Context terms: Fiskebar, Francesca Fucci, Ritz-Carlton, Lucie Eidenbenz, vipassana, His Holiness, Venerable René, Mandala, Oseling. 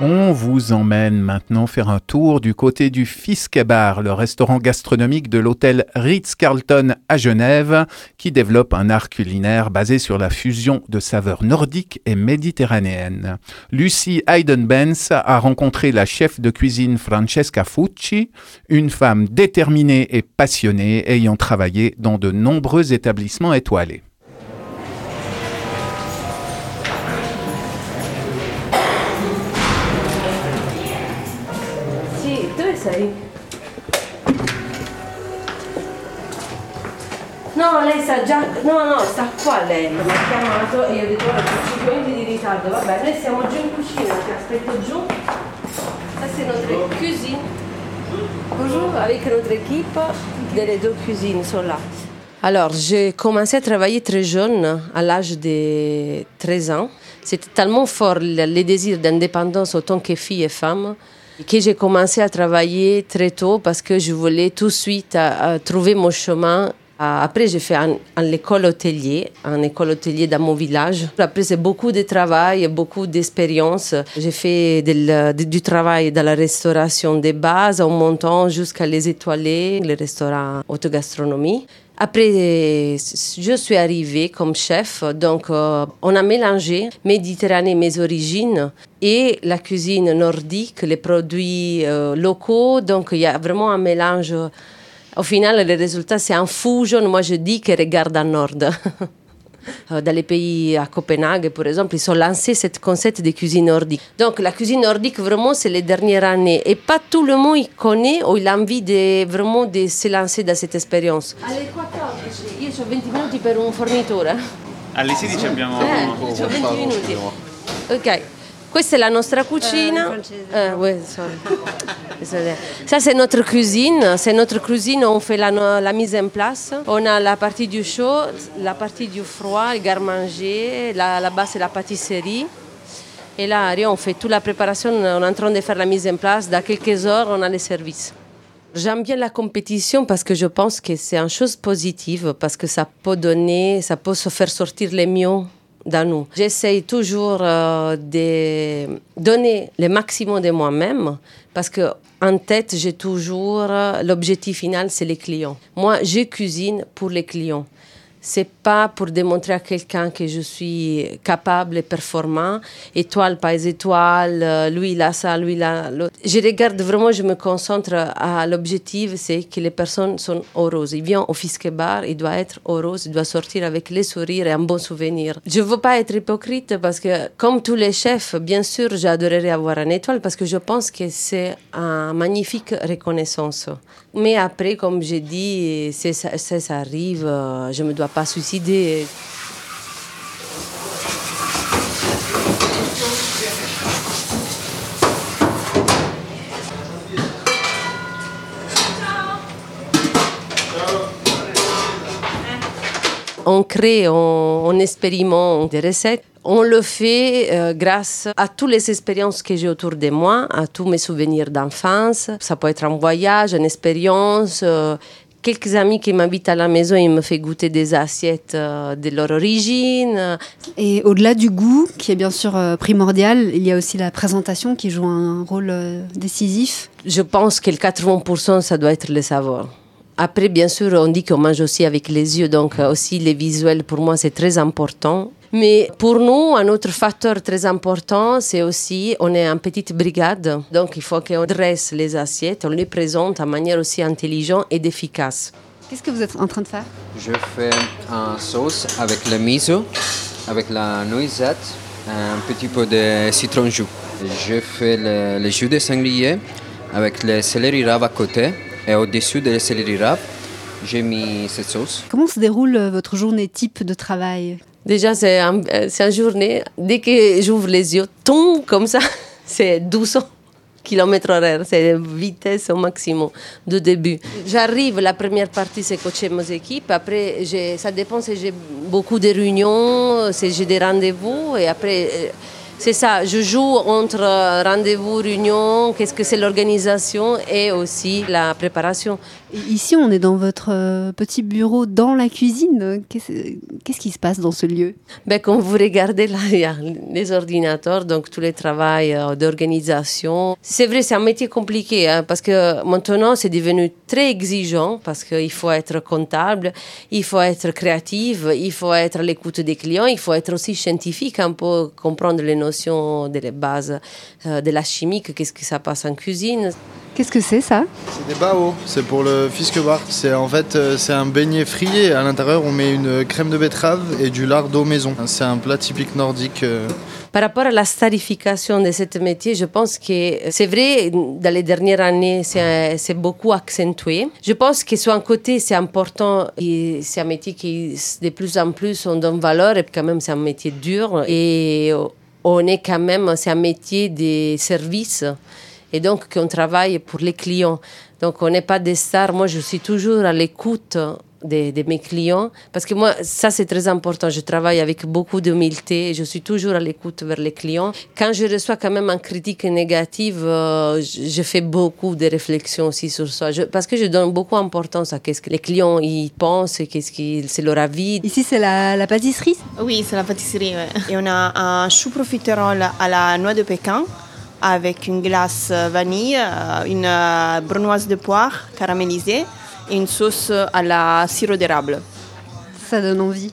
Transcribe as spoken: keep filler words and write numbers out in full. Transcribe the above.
On vous emmène maintenant faire un tour du côté du Fiskebar, le restaurant gastronomique de l'hôtel Ritz-Carlton à Genève, qui développe un art culinaire basé sur la fusion de saveurs nordiques et méditerranéennes. Lucie Eidenbenz a rencontré la chef de cuisine Francesca Fucci, une femme déterminée et passionnée ayant travaillé dans de nombreux établissements étoilés. No, lei sa già, no no, sta qua lei, mi ha chiamato e io ho detto ora ho cinquante minuti di ritardo, vabbè, noi siamo giù in cucina, ti aspetto giù. Questa è la nostra cuisine. Bonjour, avec notre équipe, les deux cuisines sont là. Alors, j'ai commencé à travailler très jeune, à l'âge de treize ans. C'était tellement fort le désir d'indépendance autant que fille et femme, que j'ai commencé à travailler très tôt parce que je voulais tout de suite à, à trouver mon chemin. Après, j'ai fait un, un l'école hôtelier, un école hôtelier dans mon village. Après, c'est beaucoup de travail, beaucoup d'expérience. J'ai fait de, de, du travail dans la restauration des bases en montant jusqu'à les étoilés, les restaurants autogastronomie. Après, je suis arrivée comme chef, donc euh, on a mélangé Méditerranée, mes origines, et la cuisine nordique, les produits euh, locaux. Donc, il y a vraiment un mélange. Au final, le résultat, c'est un fusion. Moi, je dis que regarde à nord. Dans les pays à Copenhague, par exemple, ils ont lancé ce concept de cuisine nordique. Donc, la cuisine nordique, vraiment, c'est les dernières années. Et pas tout le monde il connaît ou il a envie de, vraiment de se lancer dans cette expérience. Alle quattordici, io ho venti minuti per un fornitore. Alle sedici abbiamo... Eh, ho venti minuti. Ok. Questa è la nostra cucina. Eh, ouais, sorry. Ça, c'est notre cuisine. C'est notre cuisine. On fait la, la mise en place. On a la partie du chaud, la partie du froid, le garde-manger. La, la base, c'est la pâtisserie. Et là, on fait toute la préparation. On est en train de faire la mise en place. Dans quelques heures, on a les services. J'aime bien la compétition parce que je pense que c'est une chose positive parce que ça peut donner, ça peut se faire sortir le mieux. Dans nous. J'essaie toujours euh, de donner le maximum de moi-même parce qu'en tête, j'ai toujours euh, l'objectif final, c'est les clients. Moi, je cuisine pour les clients. Ce n'est pas pour démontrer à quelqu'un que je suis capable et performant. Étoile, pas étoile, lui, là, ça, lui, là. L'autre. Je regarde vraiment, je me concentre à l'objectif, c'est que les personnes sont heureuses. Ils viennent au Fiskebar, ils doivent être heureuses, ils doivent sortir avec les sourires et un bon souvenir. Je ne veux pas être hypocrite parce que, comme tous les chefs, bien sûr, j'adorerais avoir une étoile parce que je pense que c'est une magnifique reconnaissance. Mais après, comme j'ai dit, si ça, si ça arrive, je ne me dois pas suicider. On crée, on, on expérimente des recettes. On le fait euh, grâce à toutes les expériences que j'ai autour de moi, à tous mes souvenirs d'enfance. Ça peut être un voyage, une expérience. Euh, quelques amis qui m'habitent à la maison, ils me font goûter des assiettes euh, de leur origine. Et au-delà du goût, qui est bien sûr euh, primordial, il y a aussi la présentation qui joue un rôle euh, décisif. Je pense que le quatre-vingts pour cent, ça doit être le savoir. Après, bien sûr, on dit qu'on mange aussi avec les yeux, donc euh, aussi les visuels, pour moi, c'est très important. Mais pour nous, un autre facteur très important, c'est aussi on est en petite brigade, donc il faut qu'on dresse les assiettes, on les présente de manière aussi intelligente et efficace. Qu'est-ce que vous êtes en train de faire ? Je fais une sauce avec le miso, avec la noisette, un petit peu de citron jus. Je fais le, le jus de sanglier avec le céleri rave à côté et au-dessus de le céleri rave, j'ai mis cette sauce. Comment se déroule votre journée type de travail ? Déjà, c'est, un, c'est une journée, dès que j'ouvre les yeux, tombe comme ça, c'est douze cents kilomètres heure, c'est vitesse au maximum de début. J'arrive, la première partie, c'est coacher mes équipes, après, j'ai, ça dépend si j'ai beaucoup de réunions, si j'ai des rendez-vous, et après, c'est ça, je joue entre rendez-vous, réunion, qu'est-ce que c'est l'organisation et aussi la préparation. Et ici, on est dans votre petit bureau, dans la cuisine. Qu'est-ce, qu'est-ce qui se passe dans ce lieu ? Ben, quand vous regardez là, il y a les ordinateurs, donc tous les travails d'organisation. C'est vrai, c'est un métier compliqué, hein, parce que maintenant, c'est devenu très exigeant, parce qu'il faut être comptable, il faut être créative, il faut être à l'écoute des clients, il faut être aussi scientifique, un peu comprendre les notions des bases euh, de la chimie, qu'est-ce que ça passe en cuisine. Qu'est-ce que c'est, ça ? C'est des bao, c'est pour le Fiskebar. C'est en fait c'est un beignet frié. À l'intérieur, on met une crème de betterave et du lardo maison. C'est un plat typique nordique. Par rapport à la starification de ce métier, je pense que c'est vrai, dans les dernières années, c'est, c'est beaucoup accentué. Je pense que sur un côté, c'est important. Et c'est un métier qui, de plus en plus, on donne valeur. Et quand même, c'est un métier dur. Et on est quand même, c'est un métier de service. Et donc, qu'on travaille pour les clients. Donc, on n'est pas des stars. Moi, je suis toujours à l'écoute de, de mes clients. Parce que moi, ça, c'est très important. Je travaille avec beaucoup d'humilité. Je suis toujours à l'écoute vers les clients. Quand je reçois quand même une critique négative, euh, je fais beaucoup de réflexions aussi sur ça. Je, parce que je donne beaucoup d'importance à ce que les clients y pensent, qu'est-ce qu'ils, c'est leur avis. Ici, c'est la, la pâtisserie ? Oui, c'est la pâtisserie. Ouais. Et on a un chou profiterole à la noix de Pékin, avec une glace vanille, une brunoise de poire caramélisée et une sauce à la sirop d'érable. Ça donne envie.